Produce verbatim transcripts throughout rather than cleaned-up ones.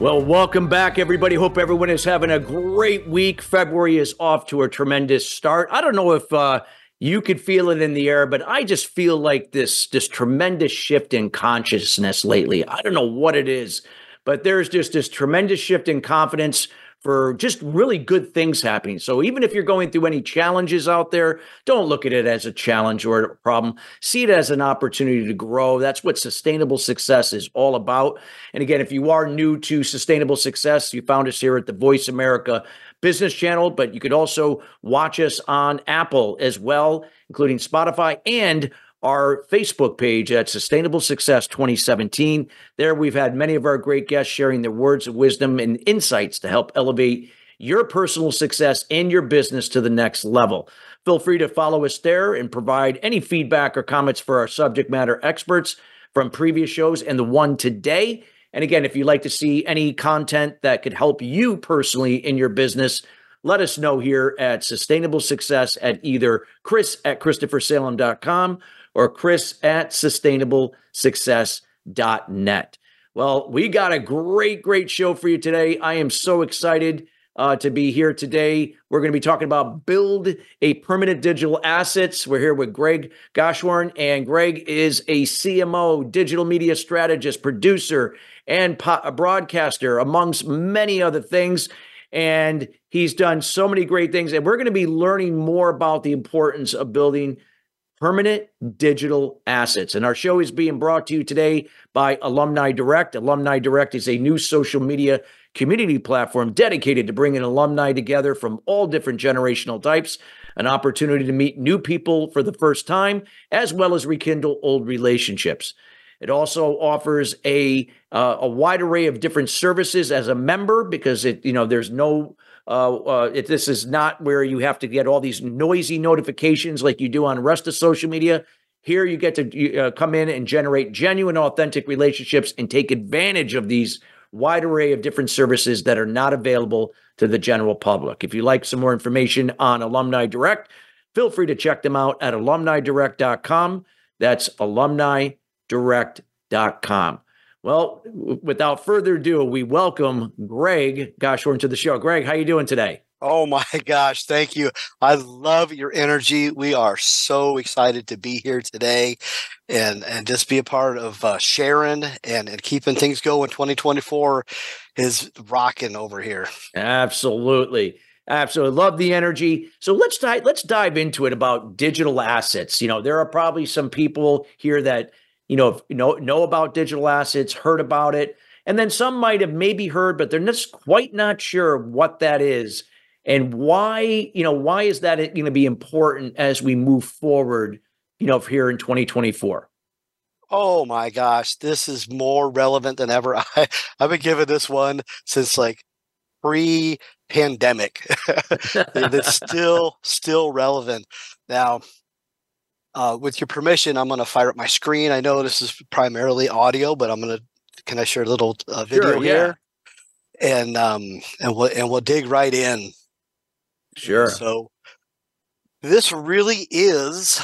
Well, welcome back, everybody. Hope everyone is having a great week. February is off to a tremendous start. I don't know if uh, you could feel it in the air, but I just feel like this, this tremendous shift in consciousness lately. I don't know what it is, but there's just this tremendous shift in confidence for just really good things happening. So even if you're going through any challenges out there, don't look at it as a challenge or a problem. See it as an opportunity to grow. That's what Sustainable Success is all about. And again, if you are new to Sustainable Success, you found us here at the Voice America Business Channel, but you could also watch us on Apple as well, including Spotify, and our Facebook page at Sustainable Success twenty seventeen. There we've had many of our great guests sharing their words of wisdom and insights to help elevate your personal success and your business to the next level. Feel free to follow us there and provide any feedback or comments for our subject matter experts from previous shows and the one today. And again, if you'd like to see any content that could help you personally in your business, let us know here at Sustainable Success at either Chris at Christopher Salem dot com or Chris at Sustainable Success dot net. Well, we got a great, great show for you today. I am so excited uh, to be here today. We're going to be talking about build a permanent digital assets. We're here with Greg Goshorn, and Greg is a C M O, digital media strategist, producer, and po- a broadcaster, amongst many other things. And he's done so many great things. And we're going to be learning more about the importance of building permanent digital assets. And our show is being brought to you today by Alumni Direct. Alumni Direct is a new social media community platform dedicated to bringing alumni together from all different generational types, an opportunity to meet new people for the first time, as well as rekindle old relationships. It also offers a uh, a wide array of different services as a member, because it you know there's no uh, uh, it, this is not where you have to get all these noisy notifications like you do on the rest of social media. Here you get to uh, come in and generate genuine, authentic relationships and take advantage of these wide array of different services that are not available to the general public. If you'd like some more information on Alumni Direct, feel free to check them out at alumni direct dot com. That's alumni. direct dot com. Well, w- without further ado, we welcome Greg Goshorn to the show. Greg, how you doing today? Oh my gosh, thank you. I love your energy. We are so excited to be here today and and just be a part of uh, sharing and, and keeping things going. twenty twenty-four is rocking over here. Absolutely. Absolutely. Love the energy. So let's dive, let's dive into it about digital assets. You know, there are probably some people here that You know, know, know about digital assets, heard about it. And then some might have maybe heard, but they're just quite not sure what that is and why, you know, why is that going to be important as we move forward, you know, here in twenty twenty-four? Oh my gosh, this is more relevant than ever. I, I've been giving this one since like pre-pandemic. It's still, still relevant. Now, Uh, with your permission, I'm going to fire up my screen. I know this is primarily audio, but I'm going to can I share a little uh, video sure, yeah. here, and um, and we'll and we'll dig right in. Sure. So this really is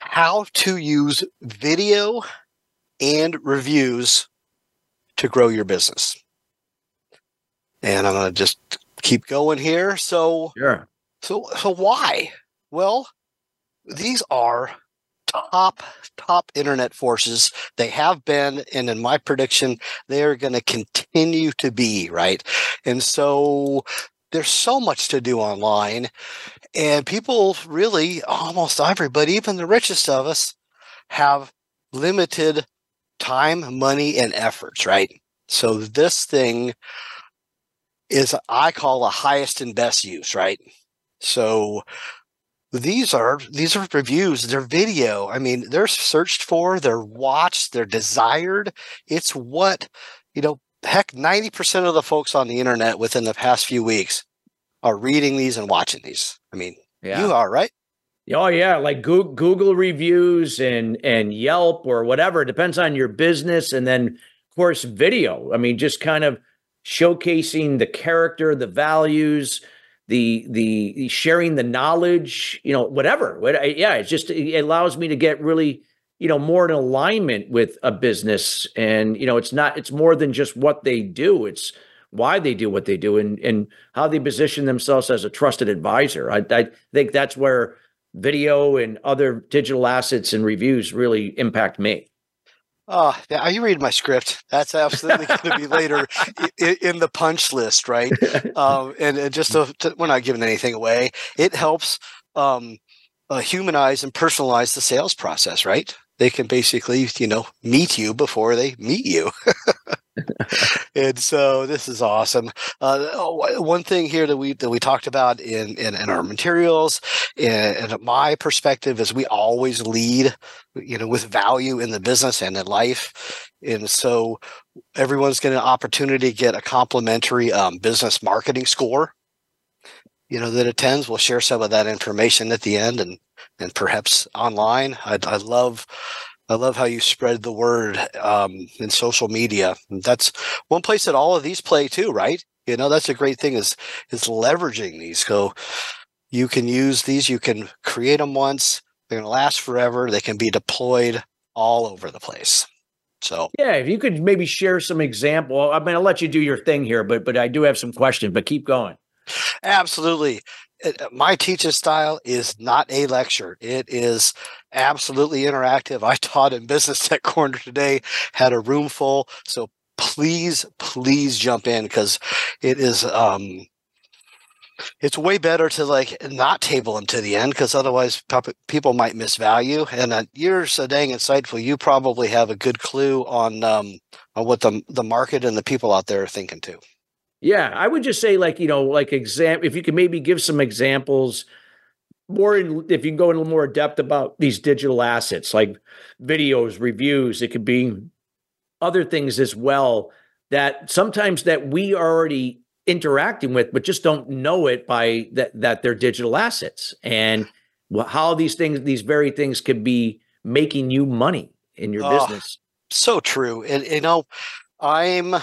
how to use video and reviews to grow your business. And I'm going to just keep going here. So sure. So so why? Well, these are top, top internet forces. They have been, and in my prediction, they are going to continue to be, right? And so there's so much to do online. And people really, almost everybody, even the richest of us, have limited time, money, and efforts, right? So this thing is, I call, a highest and best use, right? So These are these are reviews. They're video. I mean, they're searched for, they're watched, they're desired. It's what, you know, heck, ninety percent of the folks on the internet within the past few weeks are reading these and watching these. I mean, Yeah. You are, right? Oh, yeah. Like Google, Google reviews and, and Yelp or whatever. It depends on your business. And then, of course, video. I mean, just kind of showcasing the character, the values, the the sharing the knowledge, you know, whatever. Yeah, it's just, it allows me to get really, you know, more in alignment with a business. And, you know, it's not, it's more than just what they do. It's why they do what they do and, and how they position themselves as a trusted advisor. I, I think that's where video and other digital assets and reviews really impact me. Oh, yeah, you read my script. That's absolutely going to be later in, in the punch list, right? Um, and, and just to, to, we're not giving anything away. It helps um, uh, humanize and personalize the sales process, right? They can basically, you know, meet you before they meet you. And so this is awesome. Uh, one thing here that we that we talked about in in, in our materials, and my perspective is we always lead, you know, with value in the business and in life. And so everyone's getting an opportunity to get a complimentary um, business marketing score, you know, that attends. We'll share some of that information at the end, and and perhaps online. I, I love. I love how you spread the word um, in social media. That's one place that all of these play too, right? You know, that's a great thing is is leveraging these. So you can use these. You can create them once. They're going to last forever. They can be deployed all over the place. So yeah, if you could maybe share some example. I mean, I'll let you do your thing here, but but I do have some questions. But keep going. Absolutely. My teaching style is not a lecture. It is absolutely interactive. I taught in Business Tech Corner today, had a room full. So please, please jump in, because it is um, it's way better to like not table them to the end, because otherwise people might miss value. And uh, you're so dang insightful. You probably have a good clue on um, on what the the market and the people out there are thinking too. Yeah, I would just say like, you know, like exam, if you could maybe give some examples more in, if you can go in a little more depth about these digital assets, like videos, reviews, it could be other things as well that sometimes that we are already interacting with, but just don't know it by that, that they're digital assets, and how these things, these very things could be making you money in your oh, business. So true. And, you know, I'm...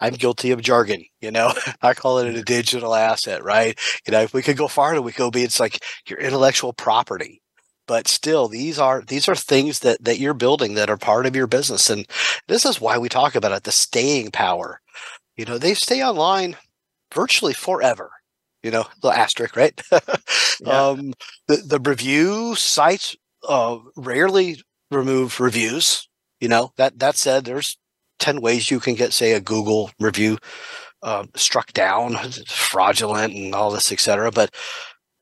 I'm guilty of jargon, you know, I call it a digital asset, right? You know, if we could go farther, we could be, it's like your intellectual property, but still these are, these are things that, that you're building that are part of your business. And this is why we talk about it, the staying power, you know, they stay online virtually forever, you know, the asterisk, right? Yeah. um, the, the review sites uh, rarely remove reviews, you know, that, that said, there's ten ways you can get, say, a Google review uh, struck down, fraudulent, and all this, et cetera. But,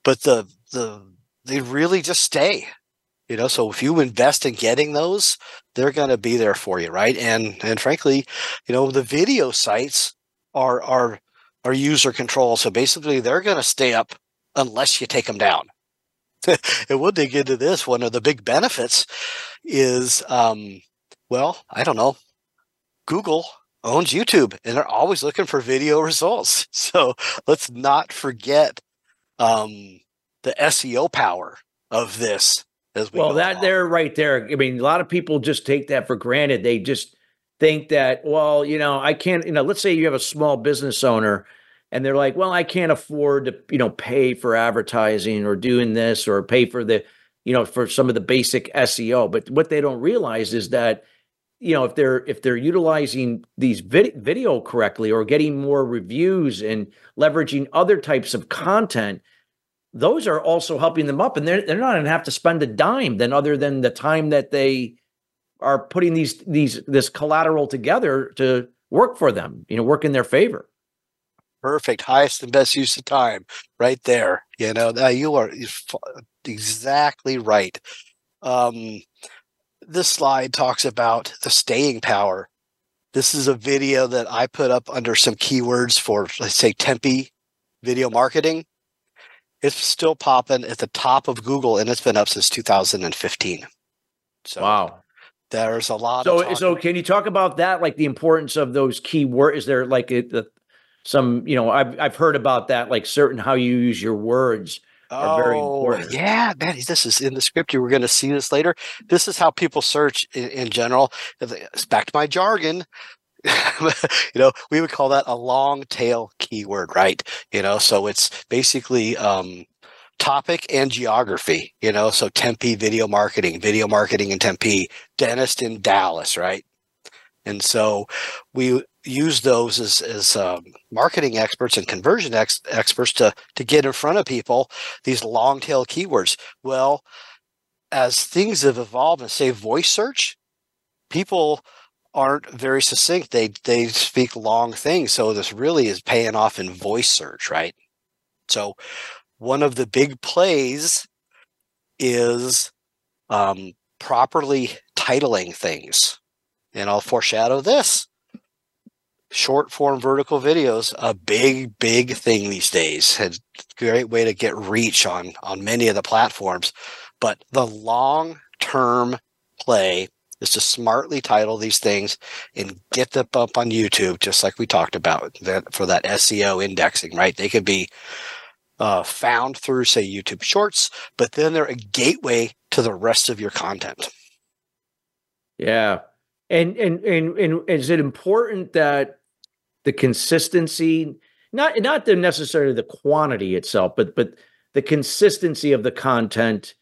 but the the they really just stay, you know. So if you invest in getting those, they're going to be there for you, right? And and frankly, you know, the video sites are are are user controlled, so basically they're going to stay up unless you take them down. And we'll dig into this. One of the big benefits is, um, well, I don't know. Google owns YouTube, and they're always looking for video results. So let's not forget um, the S E O power of this. As we well, that on. There, right there. I mean, a lot of people just take that for granted. They just think that, well, you know, I can't, you know, let's say you have a small business owner and they're like, well, I can't afford to, you know, pay for advertising or doing this or pay for the, you know, for some of the basic S E O. But what they don't realize is that, you know, if they're if they're utilizing these vid video correctly or getting more reviews and leveraging other types of content, those are also helping them up, and they're they're not going to have to spend a dime then other than the time that they are putting these these this collateral together to work for them, you know, work in their favor. Perfect, highest and best use of time, right there. You know, you are exactly right. Um, This slide talks about the staying power. This is a video that I put up under some keywords for, let's say, Tempe video marketing. It's still popping at the top of Google, and it's been up since two thousand fifteen. So wow. There's a lot so, of So can you talk about that, like the importance of those keywords? Is there like a, a, some, you know, I've, I've heard about that, like certain how you use your words are very important. Yeah, that is, this is in the script. You were going to see this later. This is how people search in, in general. It's back to my jargon. you know, we would call that a long tail keyword, right? You know, so it's basically um, topic and geography, you know, so Tempe video marketing, video marketing in Tempe, dentist in Dallas, right? And so we use those as, as um, marketing experts and conversion ex experts to, to get in front of people, these long tail keywords. Well, as things have evolved and say voice search, people aren't very succinct. They, they speak long things. So this really is paying off in voice search, right? So one of the big plays is um, properly titling things. And I'll foreshadow this. Short form vertical videos, a big, big thing these days. It's a great way to get reach on, on many of the platforms. But the long-term play is to smartly title these things and get them up on YouTube, just like we talked about that for that S E O indexing, right? They could be uh, found through, say, YouTube Shorts, but then they're a gateway to the rest of your content. Yeah. And, and and and is it important that the consistency, not not the necessarily the quantity itself, but but the consistency of the content,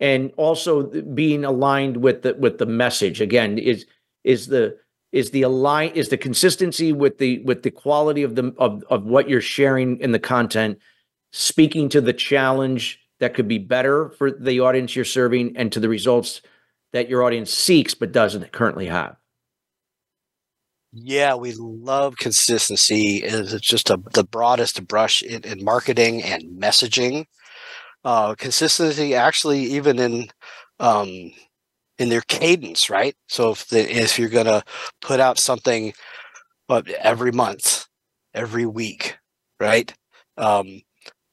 and also being aligned with the with the message. Again, is is the is the align is the consistency with the with the quality of the of of what you're sharing in the content, speaking to the challenge that could be better for the audience you're serving and to the results that your audience seeks but doesn't currently have. Yeah, we love consistency. It's just a, the broadest brush in, in marketing and messaging. Uh, consistency, actually, even in um, in their cadence, right? So if the, if you're going to put out something uh, every month, every week, right? Um,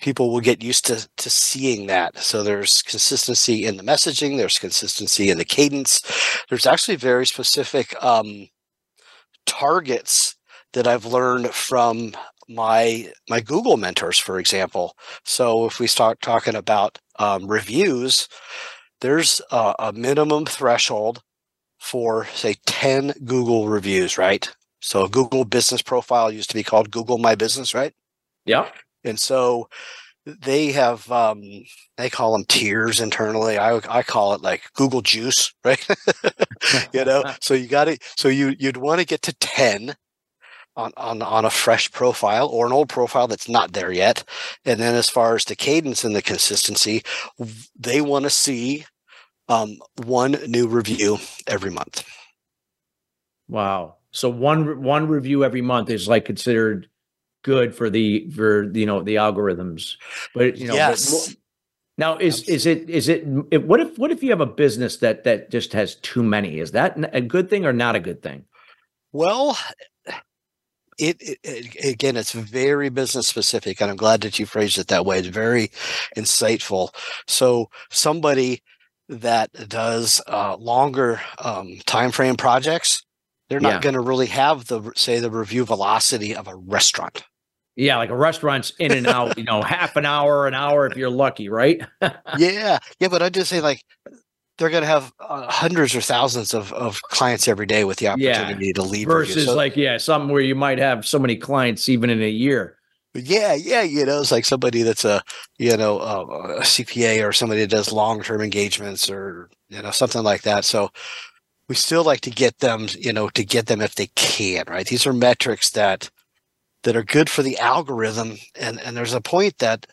People will get used to, to seeing that. So there's consistency in the messaging. There's consistency in the cadence. There's actually very specific um, targets that I've learned from my my Google mentors, for example. So if we start talking about um, reviews, there's a, a minimum threshold for, say, ten Google reviews, right? So a Google Business Profile used to be called Google My Business, right? Yeah. And so they have, um, they call them tiers internally. I, I call it like Google juice, right? you know, so you got to, so you, you'd want to get to ten on, on, on a fresh profile or an old profile that's not there yet. And then as far as the cadence and the consistency, they want to see um, one new review every month. Wow. So one, one review every month is like considered good for the for you know the algorithms, but you know yes. But now is is it is it what if what if you have a business that that just has too many? Is that a good thing or not a good thing? Well, it, it again, it's very business specific, and I'm glad that you phrased it that way. It's very insightful. So somebody that does uh, longer um, time frame projects, they're not yeah. going to really have the say the review velocity of a restaurant. Yeah, like a restaurant's in and out, you know, half an hour, an hour if you're lucky, right? yeah, yeah, but I just say like they're going to have uh, hundreds or thousands of of clients every day with the opportunity yeah. to leave versus so, like yeah, something where you might have so many clients even in a year. Yeah, yeah, you know, it's like somebody that's a you know a, a C P A or somebody that does long term engagements or you know something like that. So. We still like to get them, you know, to get them if they can, right? These are metrics that that are good for the algorithm. And, and there's a point that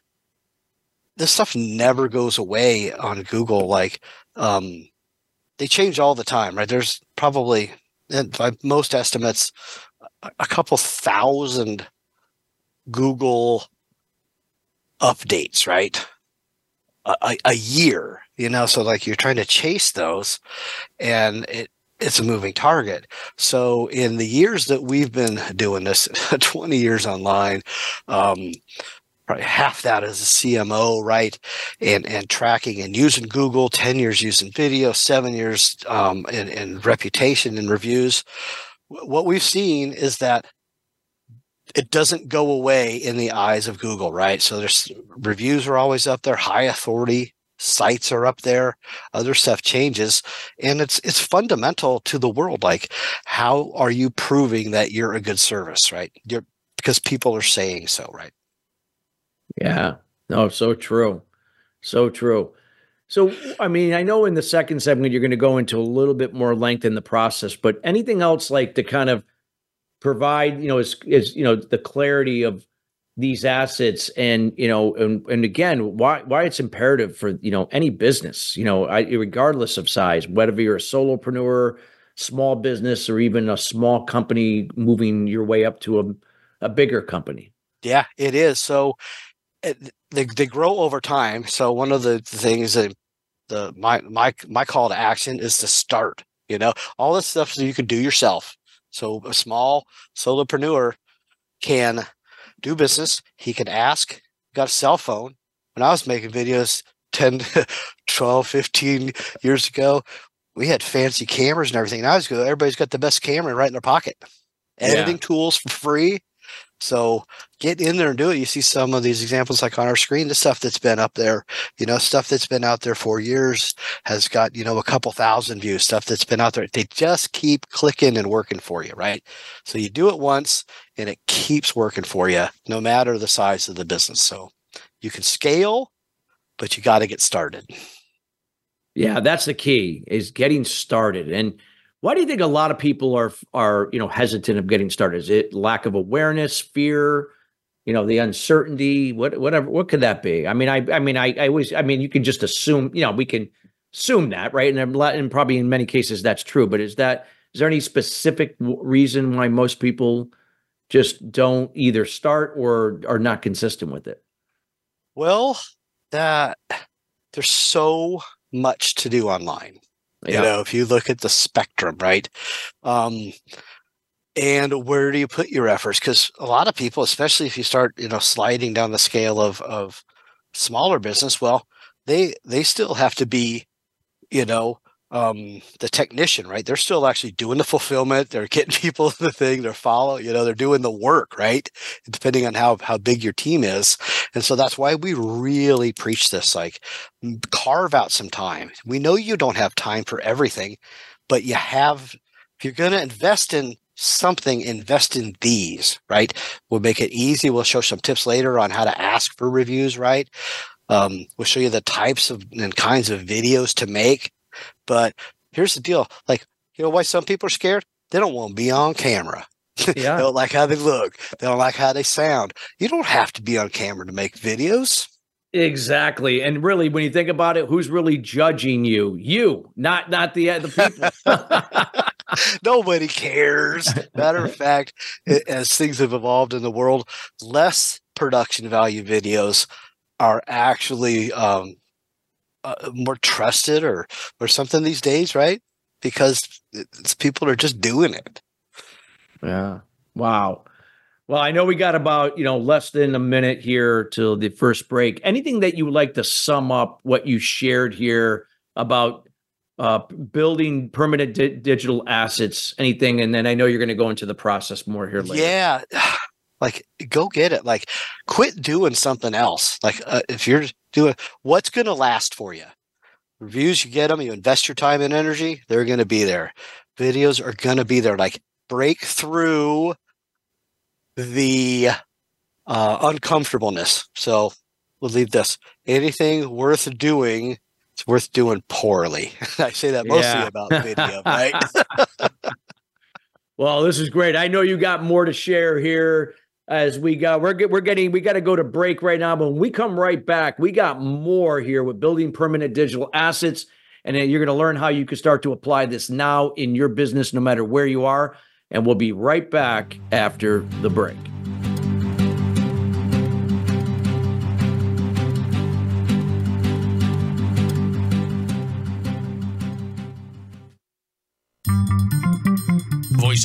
this stuff never goes away on Google. Like um, they change all the time, right? There's probably, and by most estimates, a couple thousand Google updates, right? A, a year, you know, so like you're trying to chase those and it, it's a moving target. So in the years that we've been doing this, twenty years online, um, probably half that is a C M O, right? And, and tracking and using Google, ten years using video, seven years um, in, in reputation and reviews. What we've seen is that it doesn't go away in the eyes of Google, right? So there's reviews are always up there, high authority sites are up there, other stuff changes, and it's it's fundamental to the world. Like, how are you proving that you're a good service, right? You're, because people are saying so, right? Yeah, no, so true, so true. So, I mean, I know in the second segment, you're going to go into a little bit more length in the process, but anything else like to kind of provide, you know, is, is, you know, the clarity of these assets and, you know, and, and again, why, why it's imperative for, you know, any business, you know, I, regardless of size, whether you're a solopreneur, small business, or even a small company moving your way up to a, a bigger company. Yeah, it is. So it, They they grow over time. So one of the things that the my my my call to action is to start. You know, all this stuff that you can do yourself. So a small solopreneur can do business. He can ask. Got a cell phone. When I was making videos ten, twelve, fifteen years ago, we had fancy cameras and everything. And I was good. Everybody's got the best camera right in their pocket. Editing yeah. tools for free. So get in there and do it. You see some of these examples like on our screen, the stuff that's been up there, you know, stuff that's been out there for years has got, you know, a couple thousand views, stuff that's been out there. They just keep clicking and working for you, right? So you do it once and it keeps working for you, no matter the size of the business. So you can scale, but you got to get started. Yeah, that's the key, is getting started. And why do you think a lot of people are, are, you know, hesitant of getting started? Is it lack of awareness, fear, you know, the uncertainty, what, whatever, what could that be? I mean, I, I mean, I, I always, I mean, you can just assume, you know, we can assume that, right? And, I'm, and probably in many cases that's true, but is that, is there any specific w- reason why most people just don't either start or are not consistent with it? Well, that there's so much to do online. You yeah. know, if you look at the spectrum, right? Um, and where do you put your efforts? Because a lot of people, especially if you start, you know, sliding down the scale of of smaller business, well, they they still have to be, you know, um, the technician, right? They're still actually doing the fulfillment. They're getting people the thing. They're follow, you know, they're doing the work, right? Depending on how how big your team is. And so that's why we really preach this, like carve out some time. We know you don't have time for everything, but you have, if you're going to invest in something, invest in these, right? We'll make it easy. We'll show some tips later on how to ask for reviews, right? Um, we'll show you the types of and kinds of videos to make. But here's the deal. Like, you know why some people are scared? They don't want to be on camera. Yeah. They don't like how they look. They don't like how they sound. You don't have to be on camera to make videos. Exactly. And really, when you think about it, who's really judging you? You, not not the, uh, the people. Nobody cares. Matter of fact, it, as things have evolved in the world, less production value videos are actually um, uh, more trusted or or something these days, right? Because it's, people are just doing it. Yeah. Wow. Well, I know we got about, you know, less than a minute here till the first break. Anything that you would like to sum up what you shared here about uh, building permanent di- digital assets, anything? And then I know you're going to go into the process more here later. Yeah. Like, go get it. Like, quit doing something else. Like, uh, if you're doing what's going to last for you. Reviews, you get them, you invest your time and energy, they're going to be there. Videos are going to be there. Like, break through the uh, uncomfortableness. So we'll leave this. Anything worth doing, it's worth doing poorly. I say that mostly yeah. about video, right? Well, this is great. I know you got more to share here as we got, we're, we're getting, we got to go to break right now. But when we come right back, we got more here with building permanent digital assets. And then you're going to learn how you can start to apply this now in your business, no matter where you are. And we'll be right back after the break. Voice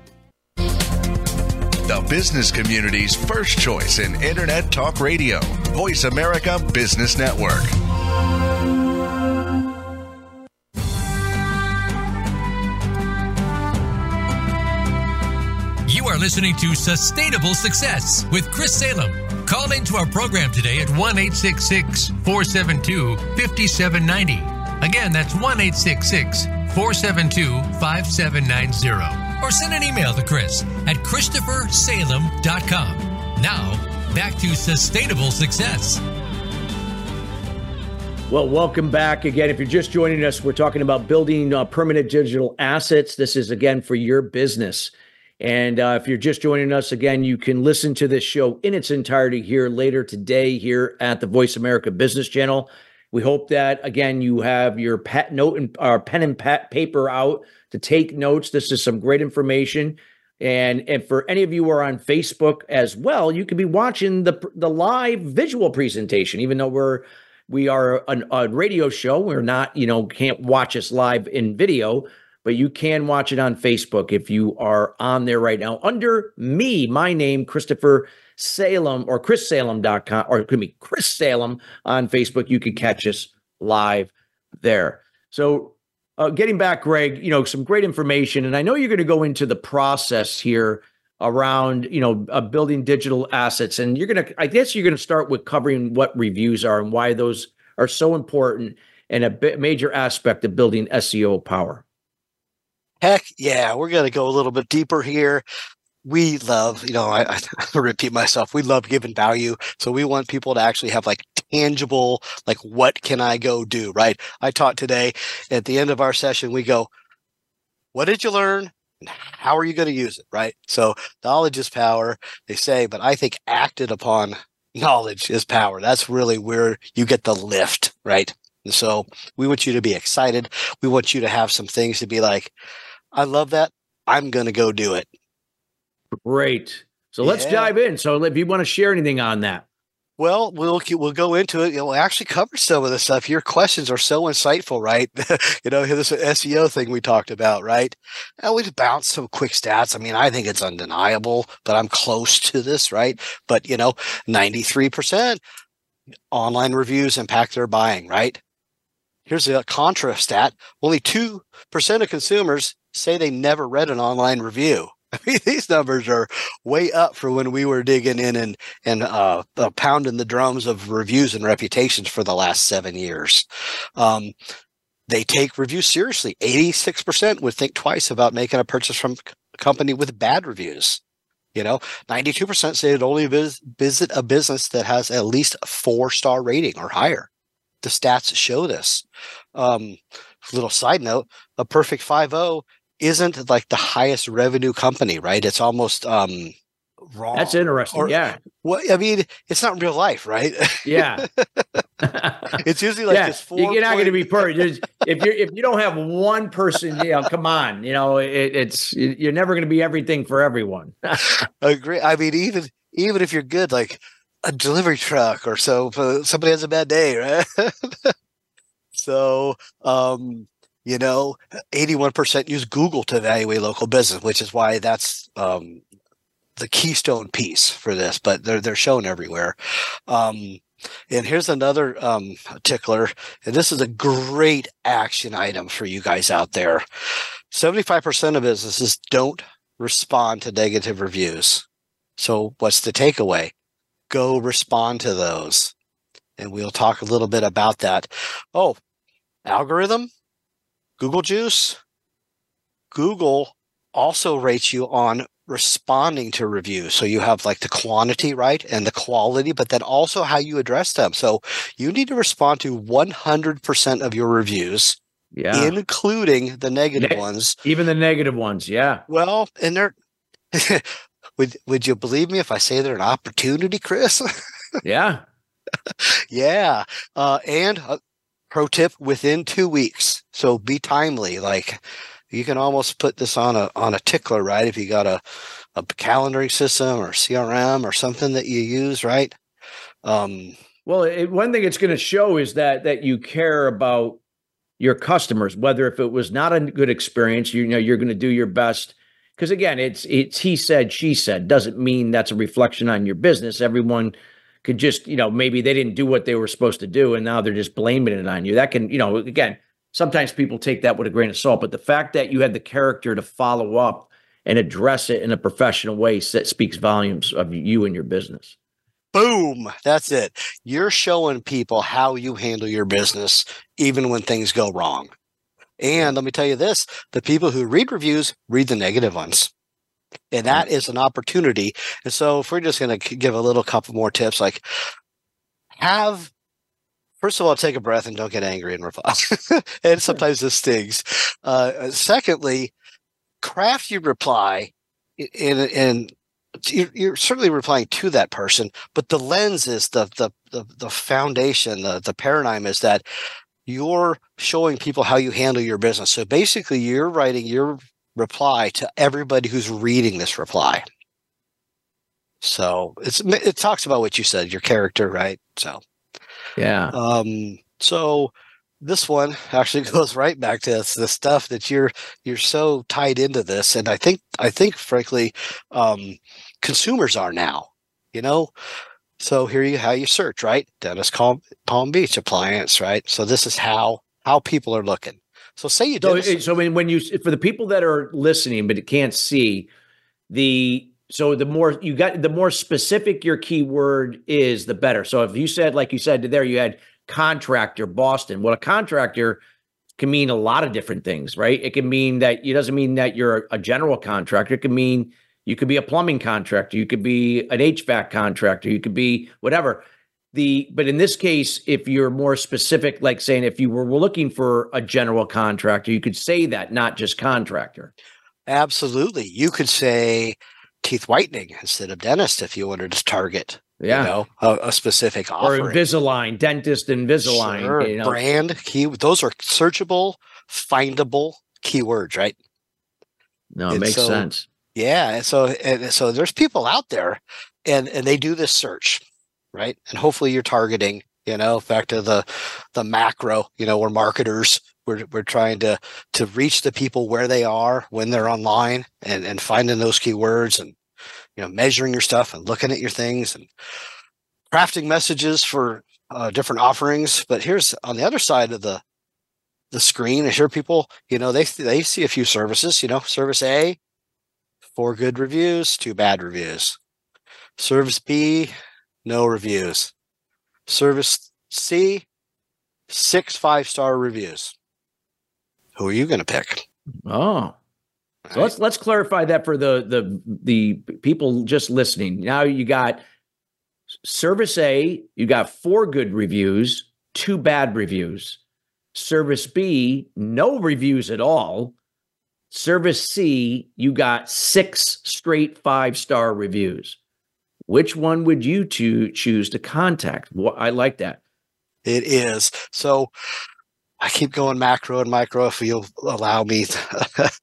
The business community's first choice in Internet Talk Radio, Voice America Business Network. You are listening to Sustainable Success with Chris Salem. Call into our program today at one eight six six, four seven two, five seven nine zero. Again, that's one eight six six, four seven two, five seven nine zero. Or send an email to Chris at Christopher Salem dot com. Now, back to Sustainable Success. Well, welcome back again. If you're just joining us, we're talking about building uh, permanent digital assets. This is, again, for your business. And uh, if you're just joining us, again, you can listen to this show in its entirety here later today here at the Voice America Business Channel. We hope that, again, you have your pat note and uh, pen and pat paper out to take notes. This is some great information. And, and for any of you who are on Facebook as well, you can be watching the the live visual presentation, even though we're we are an, a radio show. We're not, you know, can't watch us live in video. But you can watch it on Facebook if you are on there right now. Under me, my name, Christopher Salem, or Chris Salem dot com, or it could be Chris Salem on Facebook. You could catch us live there. So uh, getting back, Greg, you know, some great information. And I know you're going to go into the process here around, you know, uh, building digital assets. And you're going to, I guess you're going to start with covering what reviews are and why those are so important and a b- major aspect of building S E O power. Heck yeah, we're going to go a little bit deeper here. We love, you know, I, I repeat myself, we love giving value. So we want people to actually have like tangible, like what can I go do, right? I taught today at the end of our session, we go, what did you learn? And how are you going to use it, right? So knowledge is power, they say, but I think acted upon knowledge is power. That's really where you get the lift, right? And so we want you to be excited. We want you to have some things to be like, I love that. I'm going to go do it. Great. So yeah. Let's dive in. So if you want to share anything on that. Well, we'll we'll go into it. We'll actually cover some of this stuff. Your questions are so insightful, right? You know, this S E O thing we talked about, right? And we just bounce some quick stats. I mean, I think it's undeniable, but I'm close to this, right? But, you know, ninety-three percent online reviews impact their buying, right? Here's a contra stat. Only two percent of consumers say they never read an online review. I mean, these numbers are way up for when we were digging in and and uh, uh, pounding the drums of reviews and reputations for the last seven years. Um, they take reviews seriously. eighty-six percent would think twice about making a purchase from a company with bad reviews. You know, ninety-two percent say they'd only vis- visit a business that has at least a four-star rating or higher. The stats show this. Um, little side note, a perfect five oh isn't like the highest revenue company, right? It's almost um, wrong. That's interesting, or, yeah. Well, I mean, it's not real life, right? Yeah. It's usually like yeah. this four You're not going to be perfect. If you if you don't have one person, you know, come on, you know, it, it's you're never going to be everything for everyone. Agree. I mean, even even if you're good, like a delivery truck or so, somebody has a bad day, right? So, um, you know, eighty-one percent use Google to evaluate local business, which is why that's um, the keystone piece for this. But they're they're shown everywhere. Um, And here's another um, tickler, and this is a great action item for you guys out there. seventy-five percent of businesses don't respond to negative reviews. So what's the takeaway? Go respond to those. And we'll talk a little bit about that. Oh, algorithm, Google Juice. Google also rates you on responding to reviews. So you have like the quantity, right? And the quality, but then also how you address them. So you need to respond to one hundred percent of your reviews, yeah, including the negative ne- ones. Even the negative ones, yeah. Well, and they're would would you believe me if I say they're an opportunity, Chris? Yeah. Yeah. Uh, and uh, pro tip, within two weeks. So be timely. Like, you can almost put this on a on a tickler, right? If you got a, a calendaring system or C R M or something that you use, right? Um, well, it, one thing it's going to show is that that you care about your customers. Whether if it was not a good experience, you know, you're going to do your best. Because again, it's it's he said, she said. Doesn't mean that's a reflection on your business. Everyone could just, you know, maybe they didn't do what they were supposed to do, and now they're just blaming it on you. That can, you know, again. Sometimes people take that with a grain of salt, but the fact that you had the character to follow up and address it in a professional way that speaks volumes of you and your business. Boom. That's it. You're showing people how you handle your business, even when things go wrong. And let me tell you this, the people who read reviews read the negative ones. And that is an opportunity. And so if we're just going to give a little couple more tips, like have first of all, take a breath and don't get angry and reply. And sometimes this stings. Uh, secondly, craft your reply, and and you're certainly replying to that person, but the lens is the the the, the foundation, the, the paradigm is that you're showing people how you handle your business. So basically, you're writing your reply to everybody who's reading this reply. So it's it talks about what you said, your character, right? So. Yeah. Um, so this one actually goes right back to this, the stuff that you're you're so tied into this, and I think I think frankly, um, consumers are now. You know, so here you how you search, right? Dennis Palm, Palm Beach appliance, right? So this is how how people are looking. So say you do. So, so when you for the people that are listening but can't see the. So the more you got, the more specific your keyword is, the better. So if you said, like you said there, you had contractor Boston. Well, a contractor can mean a lot of different things, right? It can mean that it doesn't mean that you're a general contractor. It can mean you could be a plumbing contractor. You could be an H V A C contractor. You could be whatever. The But in this case, if you're more specific, like saying if you were looking for a general contractor, you could say that, not just contractor. Absolutely. You could say teeth whitening instead of dentist if you wanted to target, yeah, you know, a, a specific offering. Or Invisalign, dentist Invisalign. Sure. You know. Brand, key, those are searchable, findable keywords, right? No, it and makes so, sense. Yeah, and so and so there's people out there, and, and they do this search, right? And hopefully you're targeting, you know, back to the the macro, you know, we're marketers. We're we're trying to to reach the people where they are when they're online, and, and finding those keywords, and you know, measuring your stuff and looking at your things and crafting messages for uh, different offerings. But here's on the other side of the the screen. I hear people, you know, they they see a few services. You know, service A, four good reviews, two bad reviews. Service B, no reviews. Service C, six five star reviews. Who are you going to pick? Oh, so let's let's clarify that for the the the people just listening. Now you got service A, you got four good reviews, two bad reviews. Service B, no reviews at all. Service C, you got six straight five star reviews. Which one would you two choose to contact? Well, I like that. It is so. I keep going macro and micro if you'll allow me.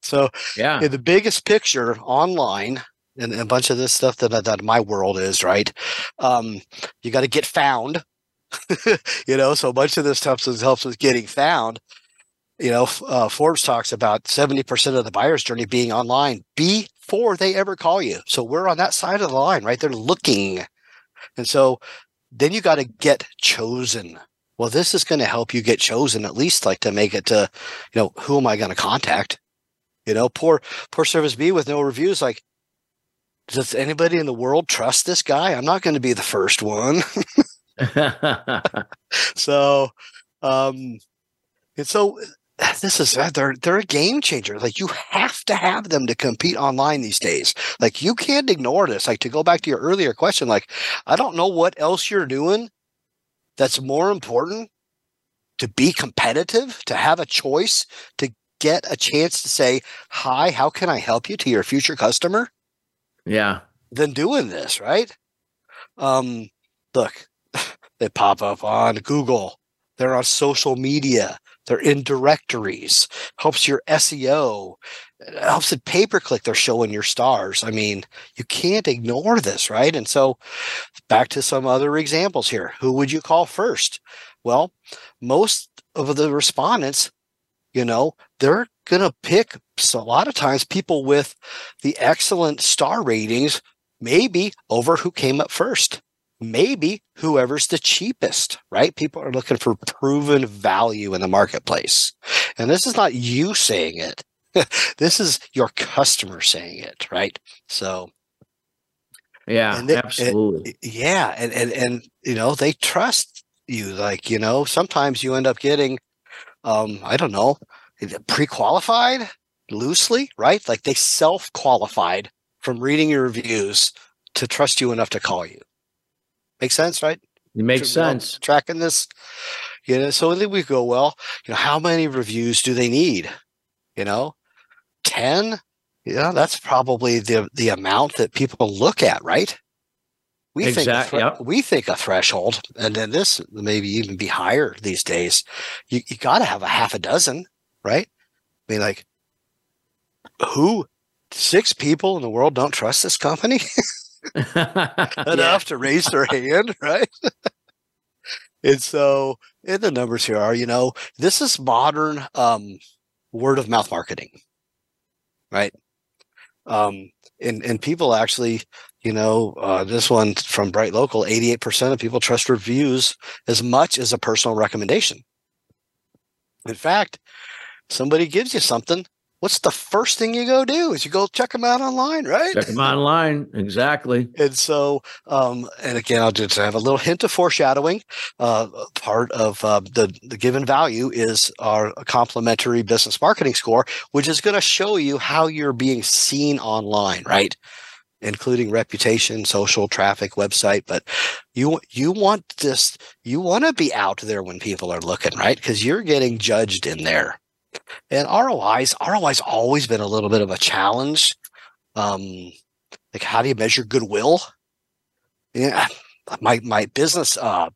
So yeah, the biggest picture online, and a bunch of this stuff that, that my world is, right? Um, you got to get found, you know, so a bunch of this stuff helps with getting found. You know, uh, Forbes talks about seventy percent of the buyer's journey being online before they ever call you. So we're on that side of the line, right? They're looking. And so Then you got to get chosen. Well, this is going to help you get chosen, at least like to make it to, you know, who am I going to contact? You know, poor, poor Service B with no reviews. Like, does anybody in the world trust this guy? I'm not going to be the first one. So, um, and so this is, they're, they're a game changer. Like, you have to have them to compete online these days. Like, you can't ignore this. Like, to go back to your earlier question, like, I don't know what else you're doing that's more important to be competitive, to have a choice, to get a chance to say, hi, how can I help you to your future customer? Yeah. Than doing this, right? Um, look, they pop up on Google. They're on social media. They're in directories. Helps your S E O. It helps at pay-per-click. They're showing your stars. I mean, you can't ignore this, right? And so back to some other examples here. Who would you call first? Well, most of the respondents, you know, they're going to pick a lot of times people with the excellent star ratings, maybe over who came up first. Maybe whoever's the cheapest, right? People are looking for proven value in the marketplace. And this is not you saying it. This is your customer saying it, right? So, yeah, and they, absolutely. And, yeah. And, and, and, you know, they trust you. Like, you know, sometimes you end up getting, um, I don't know, pre-qualified loosely, right? Like, they self-qualified from reading your reviews to trust you enough to call you. Makes sense, right? It makes sense. Tracking this, you know. So then we go, well, you know, how many reviews do they need? You know, ten. You know, that's probably the the amount that people look at, right? We exactly. think a thre- yep. we think a threshold, and then this maybe even be higher these days. You you got to have a half a dozen, right? I mean, like, who? Six people in the world don't trust this company. Enough yeah. to raise their hand, right? And so, and the numbers here are, you know, this is modern um, word of mouth marketing, right? Um, and and people actually, you know, uh, this one from Bright Local, eighty-eight percent of people trust reviews as much as a personal recommendation. In fact, somebody gives you something. What's the first thing you go do is you go check them out online, right? Check them online. Exactly. And so, um, and again, I'll just have a little hint of foreshadowing. Uh, part of uh, the, the given value is our complimentary business marketing score, which is going to show you how you're being seen online, right? Including reputation, social traffic, website. But you, you want this, you want to be out there when people are looking, right? Because you're getting judged in there. And R O I's R O I's always been a little bit of a challenge. Um, like, how do you measure goodwill? Yeah, my my business uh,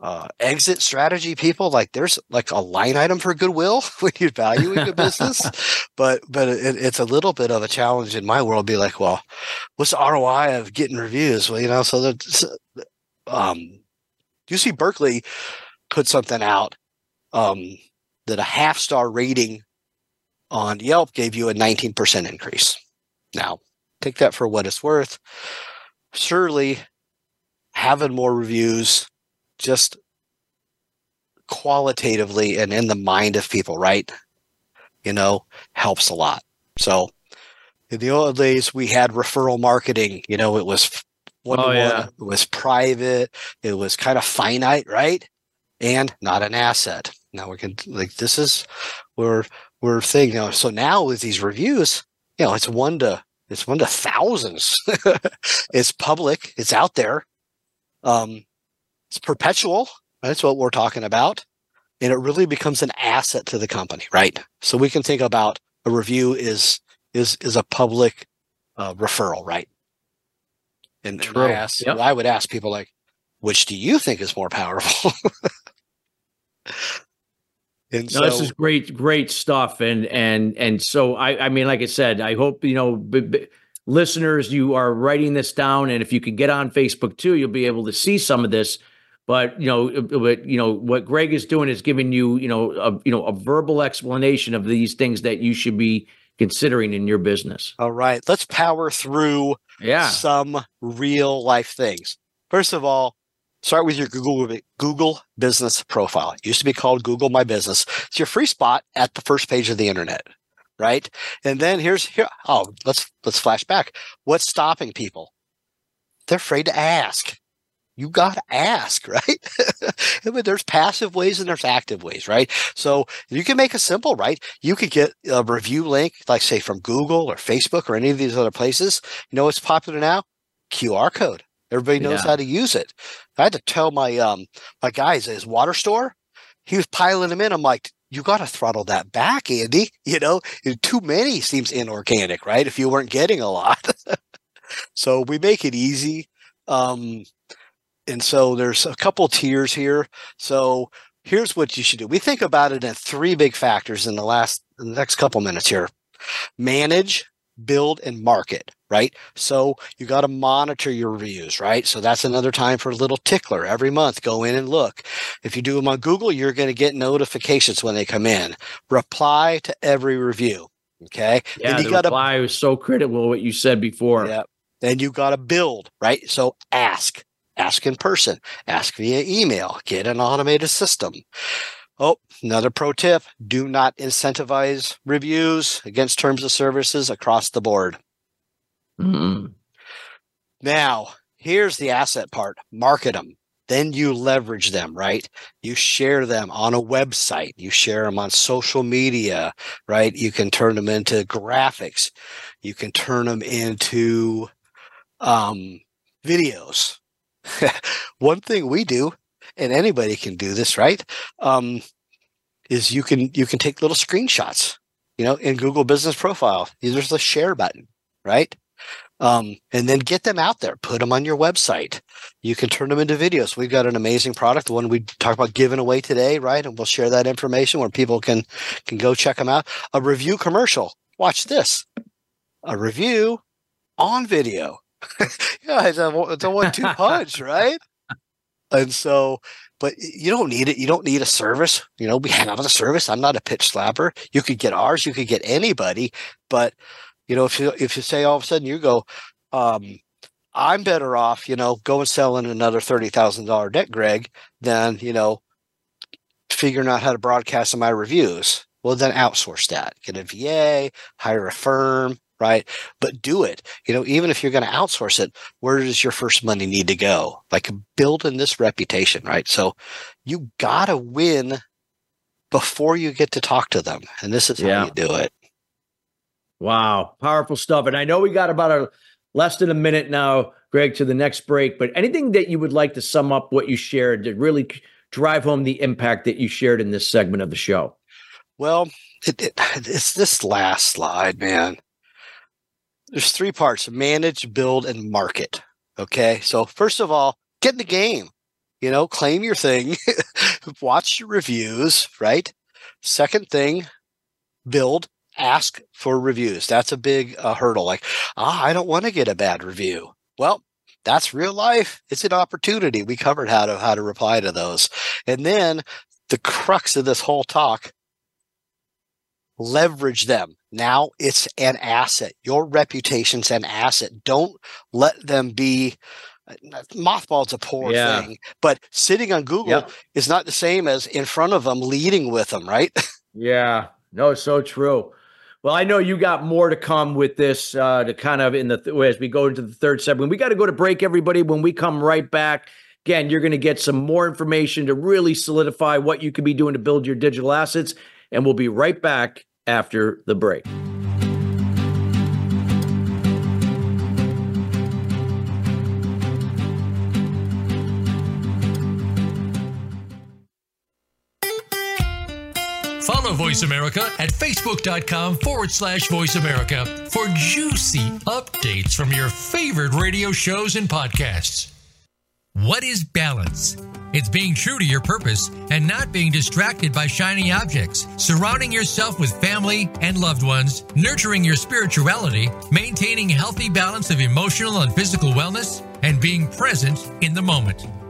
uh, exit strategy people, like, there's like a line item for goodwill when you're valuing a business, but but it, it's a little bit of a challenge in my world. Be like, well, what's the R O I of getting reviews? Well, you know, so that um, U C Berkeley put something out. Um, that a half-star rating on Yelp gave you a nineteen percent increase. Now, take that for what it's worth. Surely, having more reviews just qualitatively and in the mind of people, right? You know, helps a lot. So, in the old days, we had referral marketing. You know, it was one-to-one, oh, yeah. It was private, it was kind of finite, right? And not an asset. Now we can, like, this is where we're thinking, you know, so now with these reviews, you know, it's one to, it's one to thousands. It's public. It's out there. Um, it's perpetual. That's what we're talking about. And it really becomes an asset to the company, right? So we can think about a review is, is, is a public uh, referral, right? And, and I, ask, yep. I would ask people, like, which do you think is more powerful? And no, so, this is great, great stuff. And, and, and so, I, I mean, like I said, I hope, you know, b- b- listeners, you are writing this down. And if you can get on Facebook too, you'll be able to see some of this, but you know, but you know, what Greg is doing is giving you, you know, a, you know, a verbal explanation of these things that you should be considering in your business. All right. Let's power through yeah. some real life things. First of all, Start with your Google Google Business Profile. It used to be called Google My Business. It's your free spot at the first page of the internet, right? And then here's here. Oh, let's let's flash back. What's stopping people? They're afraid to ask. You got to ask, right? But there's passive ways and there's active ways, right? So you can make it simple, right? You could get a review link, like say from Google or Facebook or any of these other places. You know what's popular now? Q R code. Everybody knows yeah. how to use it. I had to tell my um my guys at his water store, he was piling them in. I'm like, you got to throttle that back, Andy. You know, too many seems inorganic, right? If you weren't getting a lot. So we make it easy. Um, and so there's a couple tiers here. So here's what you should do. We think about it in three big factors in the last in the next couple minutes here. Manage, build, and market, right? So you got to monitor your reviews, right? So that's another time for a little tickler every month. Go in and look. If you do them on Google, you're going to get notifications when they come in. Reply to every review, okay? Yeah, and you the gotta, reply was so critical to what you said before. Yeah. Then you got to build, right? So ask. Ask in person. Ask via email. Get an automated system. Oh, another pro tip, do not incentivize reviews against terms of services across the board. Mm-hmm. Now, here's the asset part, market them. Then you leverage them, right? You share them on a website. You share them on social media, right? You can turn them into graphics. You can turn them into um, videos. One thing we do, and anybody can do this, right? Um, is you can you can take little screenshots, you know, in Google Business Profile. There's the share button, right? Um, and then get them out there. Put them on your website. You can turn them into videos. We've got an amazing product, the one we talked about giving away today, right? And we'll share that information where people can can go check them out. A review commercial. Watch this. A review on video. Yeah, it's a, it's a one-two punch, right? And so, but you don't need it. You don't need a service. You know, we have a service. I'm not a pitch slapper. You could get ours. You could get anybody. But, you know, if you, if you say all of a sudden you go, um, I'm better off, you know, going selling another thirty thousand dollars deck, Greg, than, you know, figuring out how to broadcast in my reviews. Well, then outsource that. Get a V A, hire a firm, right? But do it. You know, even if you're going to outsource it, where does your first money need to go? Like building this reputation, right? So you got to win before you get to talk to them. And this is yeah. how you do it. Wow. Powerful stuff. And I know we got about a less than a minute now, Greg, to the next break, but anything that you would like to sum up what you shared to really drive home the impact that you shared in this segment of the show? Well, it, it, it's this last slide, man. There's three parts, manage, build, and market, okay? So first of all, get in the game, you know, claim your thing, watch your reviews, right? Second thing, build, ask for reviews. That's a big uh, hurdle, like, ah, I don't want to get a bad review. Well, that's real life. It's an opportunity. We covered how to, how to reply to those. And then the crux of this whole talk, leverage them. Now it's an asset. Your reputation's an asset. Don't let them be mothballs a poor yeah. thing, but sitting on Google yep. is not the same as in front of them leading with them, right? Yeah, no, so true. Well, I know you got more to come with this uh, to kind of in the th- as we go into the third segment. We got to go to break, everybody. When we come right back, again, you're going to get some more information to really solidify what you can be doing to build your digital assets. And we'll be right back after the break. Follow Voice America at facebook.com forward slash Voice America for juicy updates from your favorite radio shows and podcasts. What is balance? It's being true to your purpose and not being distracted by shiny objects, surrounding yourself with family and loved ones, nurturing your spirituality, maintaining a healthy balance of emotional and physical wellness, and being present in the moment.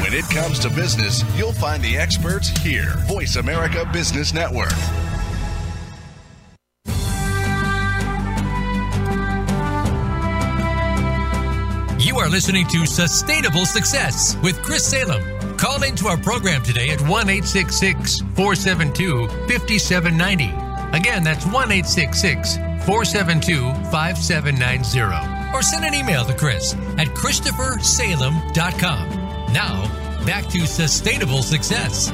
When it comes to business, you'll find the experts here. Voice America Business Network. You are listening to Sustainable Success with Chris Salem. Call into our program today at one eight six six, four seven two, five seven nine zero. Again, that's one eight six six, four seven two, five seven nine zero. Or send an email to Chris at Christopher Salem dot com. Now, back to Sustainable Success.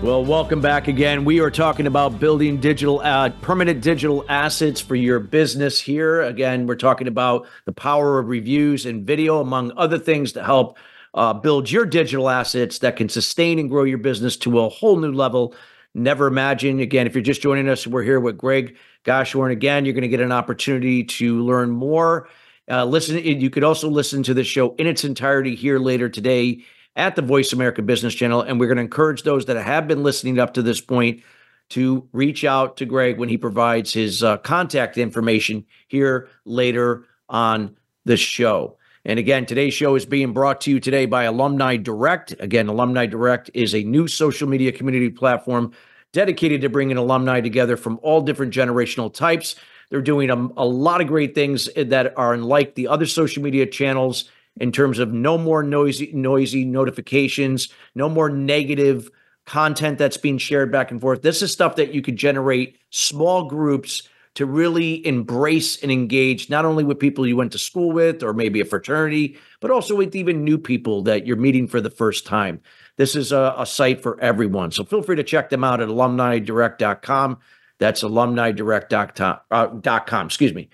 Well, welcome back again. We are talking about building digital, uh, permanent digital assets for your business here. Again, we're talking about the power of reviews and video, among other things, to help uh, build your digital assets that can sustain and grow your business to a whole new level. Never imagine. Again, if you're just joining us, we're here with Greg Goshorn. Again, you're going to get an opportunity to learn more. Uh, listen, you could also listen to this show in its entirety here later today at the Voice America Business Channel. And we're going to encourage those that have been listening up to this point to reach out to Greg when he provides his uh, contact information here later on the show. And again, today's show is being brought to you today by Alumni Direct. Again, Alumni Direct is a new social media community platform dedicated to bringing alumni together from all different generational types. They're doing a, a lot of great things that are unlike the other social media channels in terms of no more noisy, noisy notifications, no more negative content that's being shared back and forth. This is stuff that you could generate small groups to really embrace and engage, not only with people you went to school with or maybe a fraternity, but also with even new people that you're meeting for the first time. This is a, a site for everyone. So feel free to check them out at alumni direct dot com. That's alumni direct dot com, uh, dot com, excuse me.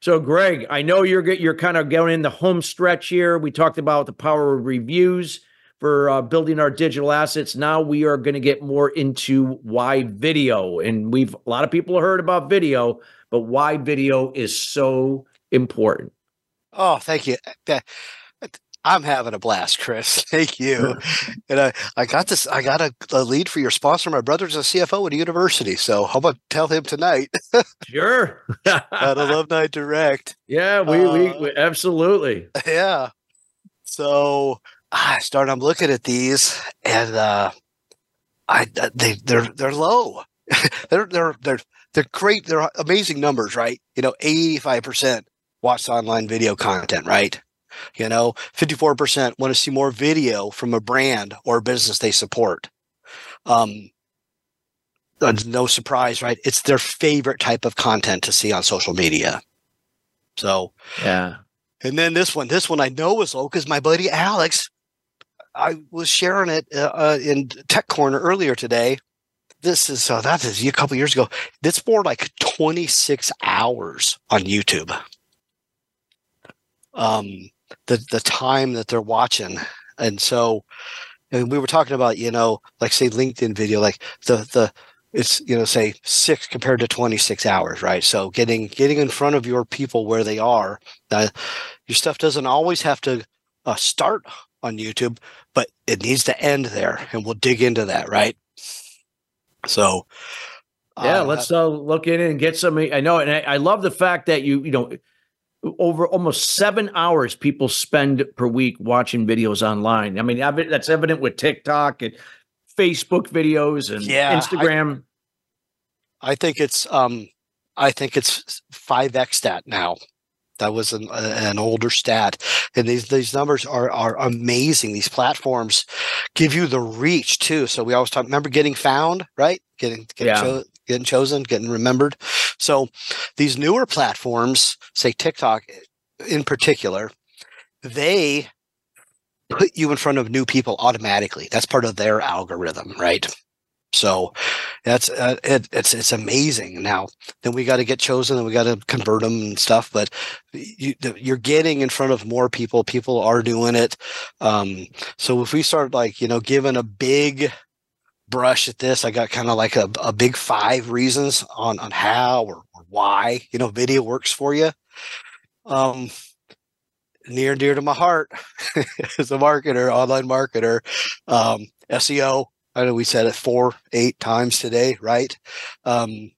So, Greg, I know you're you're kind of going in the home stretch here. We talked about the power of reviews for uh, building our digital assets. Now we are going to get more into why video. And we've a lot of people have heard about video, but why video is so important. Oh, thank you. I'm having a blast, Chris. Thank you. And I, I got this. I got a, a lead for your sponsor. My brother's a C F O at a university, so how about tell him tonight? Sure. At Alumni Direct. Yeah, we, uh, we we absolutely. Yeah. So I start. I'm looking at these, and uh, I they they're they're low. they're they're they're they're great. They're amazing numbers, right? You know, eighty-five percent watch online video content, right? You know, fifty-four percent want to see more video from a brand or a business they support. Um, no surprise, right? It's their favorite type of content to see on social media. So, yeah. And then this one, this one I know is low because my buddy Alex, I was sharing it uh, uh, in Tech Corner earlier today. This is, uh, that is a couple years ago. It's more like twenty-six hours on YouTube. Um, the, the time that they're watching. And so, and we were talking about, you know, like say LinkedIn video, like the, the, it's, you know, say six compared to twenty-six hours, right? So getting, getting in front of your people where they are, uh, your stuff doesn't always have to uh, start on YouTube, but it needs to end there. And we'll dig into that. Right. So, yeah, uh, let's uh, look in and get some, I know. And I, I love the fact that you, you know, over almost seven hours people spend per week watching videos online. I mean, that's evident with TikTok and Facebook videos and yeah, Instagram. I, I think it's um, I think it's five X that now. That was an, an older stat, and these these numbers are are amazing. These platforms give you the reach too. So we always talk. Remember getting found, right? Getting getting, yeah. cho- getting chosen, getting remembered. So these newer platforms, say TikTok in particular, they put you in front of new people automatically. That's part of their algorithm, right? So that's uh, it, it's it's amazing. Now, then we got to get chosen, and we got to convert them and stuff. But you, you're getting in front of more people. People are doing it. Um, so if we start like you know giving a big brush at this, I got kind of like a, a big five reasons on on how or, or why you know video works for you. Um, near and dear to my heart as a marketer, online marketer, um, S E O. I know we said it four, eight times today, right? Um,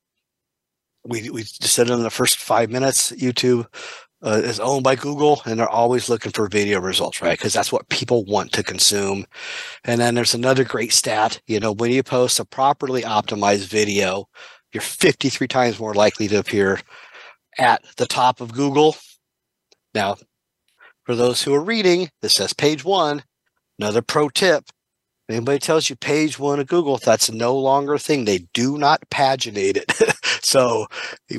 we we just said it in the first five minutes. YouTube uh, is owned by Google, and they're always looking for video results, right? Because that's what people want to consume. And then there's another great stat. You know, when you post a properly optimized video, you're fifty-three times more likely to appear at the top of Google. Now, for those who are reading, this says page one. Another pro tip. Anybody tells you page one of Google, that's no longer a thing. They do not paginate it. So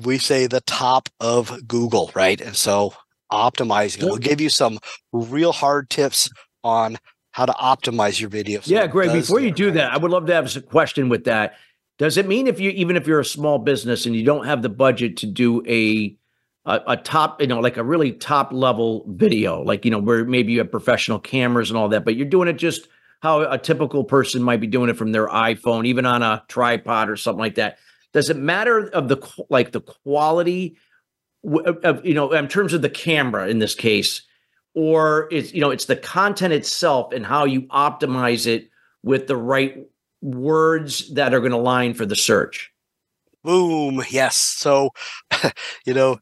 we say the top of Google, right? And so optimizing. We'll give you some real hard tips on how to optimize your video. So yeah, Greg, before you do right? that, I would love to have a question with that. Does it mean if you, even if you're a small business and you don't have the budget to do a a, a top, you know, like a really top level video, like, you know, where maybe you have professional cameras and all that, but you're doing it just how a typical person might be doing it from their iPhone, even on a tripod or something like that. Does it matter of the like the quality of, of you know in terms of the camera in this case, or it's you know it's the content itself and how you optimize it with the right words that are going to align for the search? Boom! Yes. So you know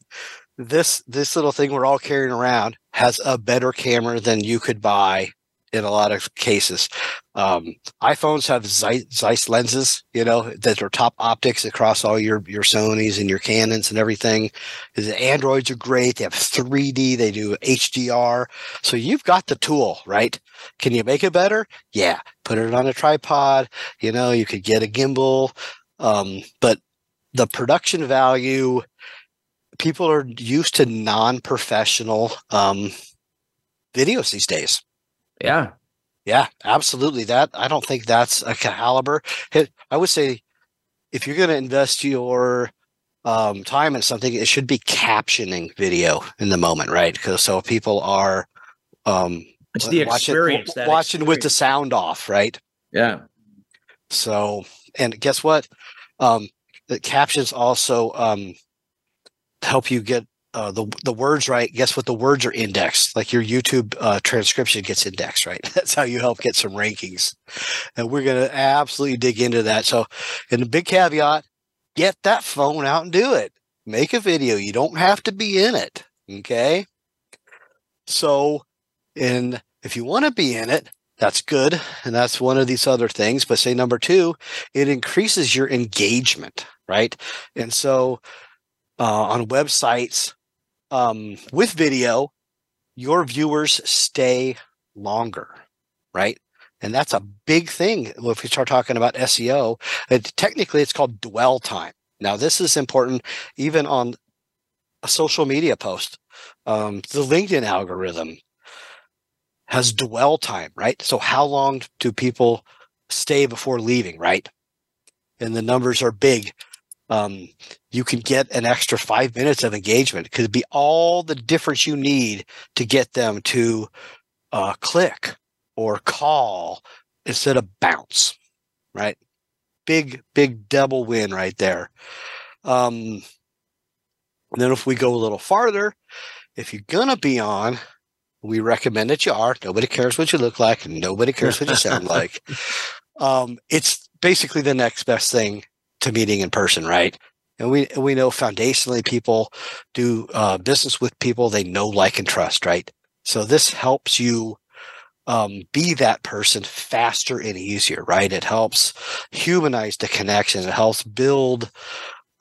this this little thing we're all carrying around has a better camera than you could buy. In a lot of cases, um, iPhones have Zeiss, Zeiss lenses, you know, that are top optics across all your your Sonys and your Canons and everything. The Androids are great. They have three D. They do H D R. So you've got the tool, right? Can you make it better? Yeah. Put it on a tripod. You know, you could get a gimbal. Um, but the production value, people are used to non-professional um, videos these days. Yeah. Yeah, absolutely. That I don't think that's a caliber. I would say if you're going to invest your um, time in something, it should be captioning video in the moment, right? Because so people are um, it's the watching, experience, that watching experience. With the sound off, right? Yeah. So, and guess what? Um, the captions also um, help you get Uh, the the words right. Guess what? The words are indexed. Like your YouTube uh, transcription gets indexed, right? That's how you help get some rankings. And we're gonna absolutely dig into that. So, and the big caveat: get that phone out and do it. Make a video. You don't have to be in it. Okay. So, and if you want to be in it, that's good, and that's one of these other things. But say number two, it increases your engagement, right? And so, uh, on websites. Um, with video, your viewers stay longer, right? And that's a big thing. If we start talking about S E O, it, technically it's called dwell time. Now, this is important even on a social media post. Um, the LinkedIn algorithm has dwell time, right? So how long do people stay before leaving, right? And the numbers are big. Um, you can get an extra five minutes of engagement. It could be all the difference you need to get them to uh, click or call instead of bounce, right? Big, big double win right there. Um, and then if we go a little farther, if you're going to be on, we recommend that you are. Nobody cares what you look like and nobody cares what you sound like. Um, it's basically the next best thing to meeting in person, right? And we we know foundationally people do uh, business with people they know, like, and trust, right? So this helps you um, be that person faster and easier, right? It helps humanize the connection. It helps build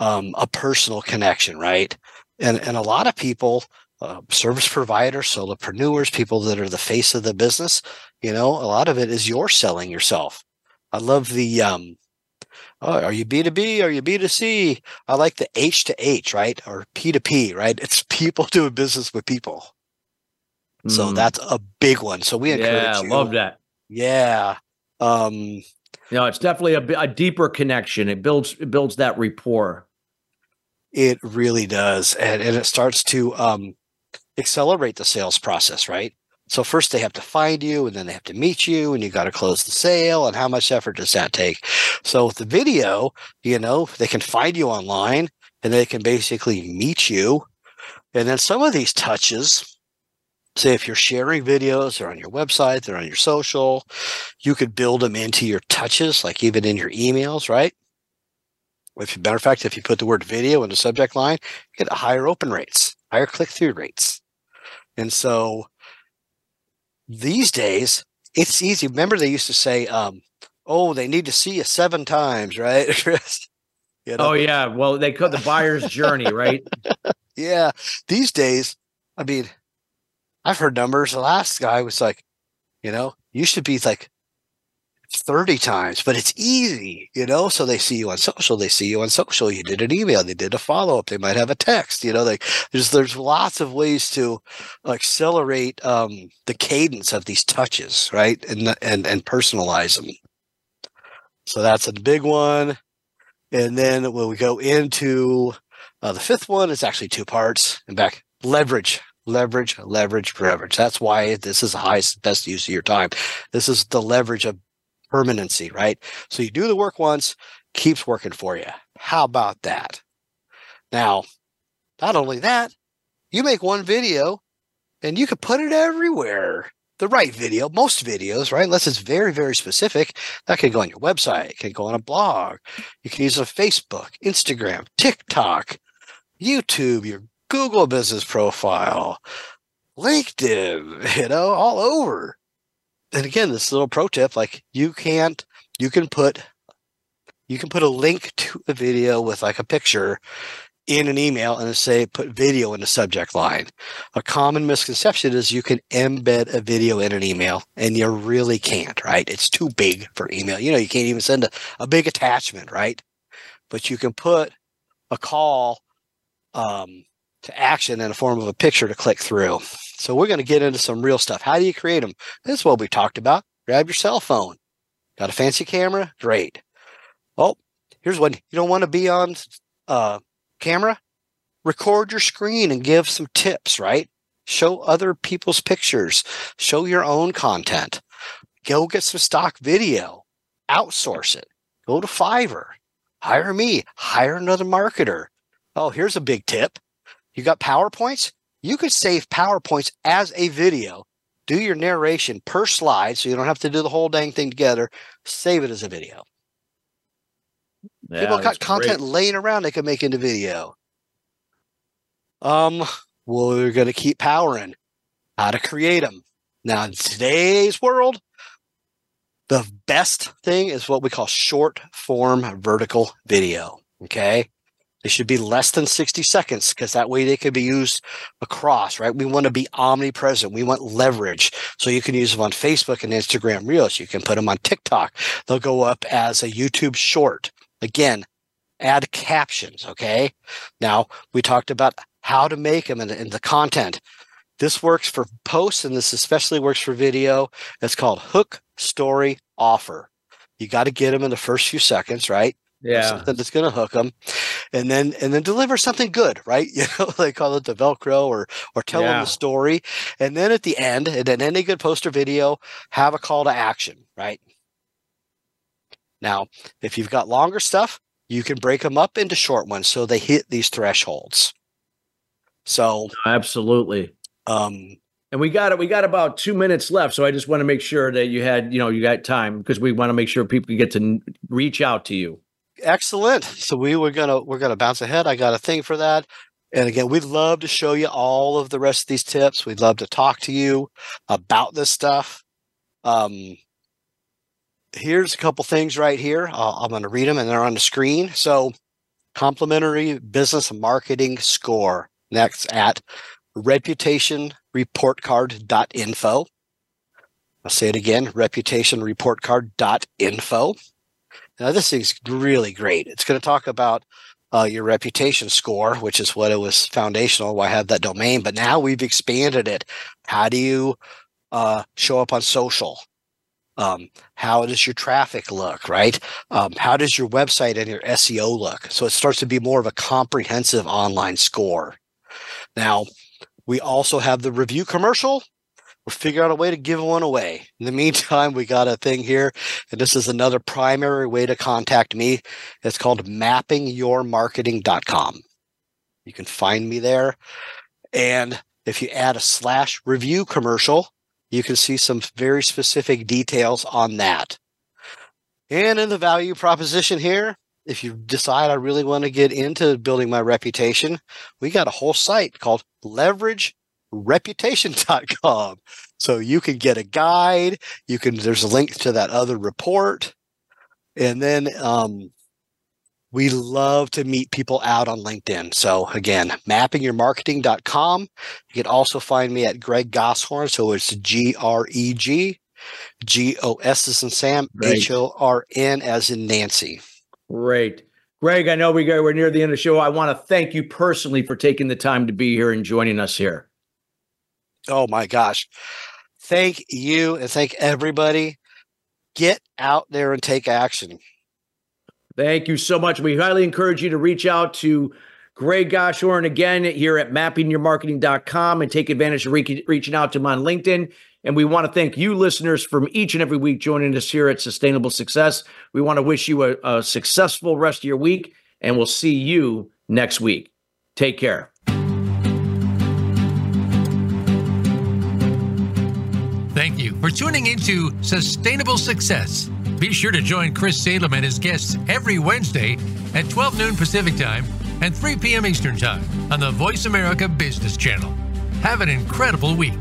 um, a personal connection, right? And and a lot of people, uh, service providers, solopreneurs, people that are the face of the business, you know, a lot of it is you're selling yourself. I love the um, oh, are you B two B? Are you B two C? I like the H to H, right? Or P to P, right? It's people doing business with people. Mm. So that's a big one. So we encourage yeah, you. Yeah, love that. Yeah. Um, No, it's definitely a, a deeper connection. It builds it builds that rapport. It really does, and and it starts to um, accelerate the sales process, right? So first they have to find you, and then they have to meet you, and you got to close the sale. And how much effort does that take? So with the video, you know, they can find you online, and they can basically meet you. And then some of these touches, say if you're sharing videos, they're on your website, they're on your social, you could build them into your touches, like even in your emails, right? If, matter of fact, if you put the word video in the subject line, you get higher open rates, higher click-through rates. And so these days, it's easy. Remember, they used to say, um, oh, they need to see you seven times, right, Chris? You know? Oh, yeah. Well, they call the buyer's journey, right? Yeah. These days, I mean, I've heard numbers. The last guy was like, you know, you should be like thirty times, but it's easy, you know? So they see you on social. They see you on social. You did an email. They did a follow-up. They might have a text. You know, like there's there's lots of ways to accelerate um, the cadence of these touches, right, and, and, and personalize them. So that's a big one. And then when we go into uh, the fifth one, it's actually two parts. And back, leverage, leverage, leverage, leverage. That's why this is the highest, best use of your time. This is the leverage of permanency, right? So you do the work once, keeps working for you. How about that? Now, not only that, you make one video and you can put it everywhere. The right video, most videos, right? Unless it's very, very specific, that can go on your website, it can go on a blog. You can use it on Facebook, Instagram, TikTok, YouTube, your Google Business Profile, LinkedIn, you know, all over. And again, this little pro tip, like you can't, you can put, you can put a link to a video with like a picture in an email and say, put video in the subject line. A common misconception is you can embed a video in an email, and you really can't, right? It's too big for email. You know, you can't even send a, a big attachment, right? But you can put a call um, to action in the form of a picture to click through. So we're going to get into some real stuff. How do you create them? This is what we talked about. Grab your cell phone. Got a fancy camera? Great. Oh, here's one. You don't want to be on uh, camera, record your screen and give some tips, right? Show other people's pictures, show your own content, go get some stock video, outsource it, go to Fiverr, hire me, hire another marketer. Oh, here's a big tip. You got PowerPoints? You could save PowerPoints as a video, do your narration per slide so you don't have to do the whole dang thing together, save it as a video. Yeah, people got content great. Laying around they can make into video. Um, well, we're going to keep powering. How to create them. Now, in today's world, the best thing is what we call short form vertical video. Okay. They should be less than sixty seconds because that way they can be used across, right? We want to be omnipresent. We want leverage. So you can use them on Facebook and Instagram Reels. You can put them on TikTok. They'll go up as a YouTube short. Again, add captions, okay? Now, we talked about how to make them and, and the content. This works for posts, and this especially works for video. It's called hook, story, offer. You got to get them in the first few seconds, right? Yeah. Something that's going to hook them. And then and then deliver something good, right? You know, they call it the Velcro or or tell yeah. them the story. And then at the end, and then any good post or video, have a call to action, right? Now, if you've got longer stuff, you can break them up into short ones so they hit these thresholds. So absolutely. Um, and we got it. We got about two minutes left, so I just want to make sure that you had, you know, you got time because we want to make sure people get to reach out to you. Excellent. So we were gonna we're gonna bounce ahead. I got a thing for that. And again, we'd love to show you all of the rest of these tips. We'd love to talk to you about this stuff. Um. Here's a couple things right here. Uh, I'm going to read them, and they're on the screen. So, complimentary business marketing score. Next at reputation report card dot info. I'll say it again, reputation report card dot info. Now, this thing's really great. It's going to talk about uh, your reputation score, which is what it was foundational. I have that domain, but now we've expanded it. How do you uh, show up on social? Um, how does your traffic look, right? Um, how does your website and your S E O look? So it starts to be more of a comprehensive online score. Now, we also have the review commercial. We'll figure out a way to give one away. In the meantime, we got a thing here, and this is another primary way to contact me. It's called mapping your marketing dot com. You can find me there. And if you add a slash review commercial, you can see some very specific details on that. And in the value proposition here, if you decide I really want to get into building my reputation, we got a whole site called leverage reputation dot com. So you can get a guide. You can, there's a link to that other report. And then um, we love to meet people out on LinkedIn. So again, mapping your marketing dot com. You can also find me at Greg Goshorn. So it's G R E G, G O S as in Sam, right. H O R N as in Nancy. Great. Greg, I know we go, we're near the end of the show. I want to thank you personally for taking the time to be here and joining us here. Oh, my gosh. Thank you and thank everybody. Get out there and take action. Thank you so much. We highly encourage you to reach out to Greg Goshorn again here at mapping your marketing dot com and take advantage of re- reaching out to him on LinkedIn. And we want to thank you listeners from each and every week joining us here at Sustainable Success. We want to wish you a, a successful rest of your week, and we'll see you next week. Take care. Thank you for tuning into Sustainable Success. Be sure to join Chris Salem and his guests every Wednesday at twelve noon Pacific Time and three p.m. Eastern Time on the Voice America Business Channel. Have an incredible week.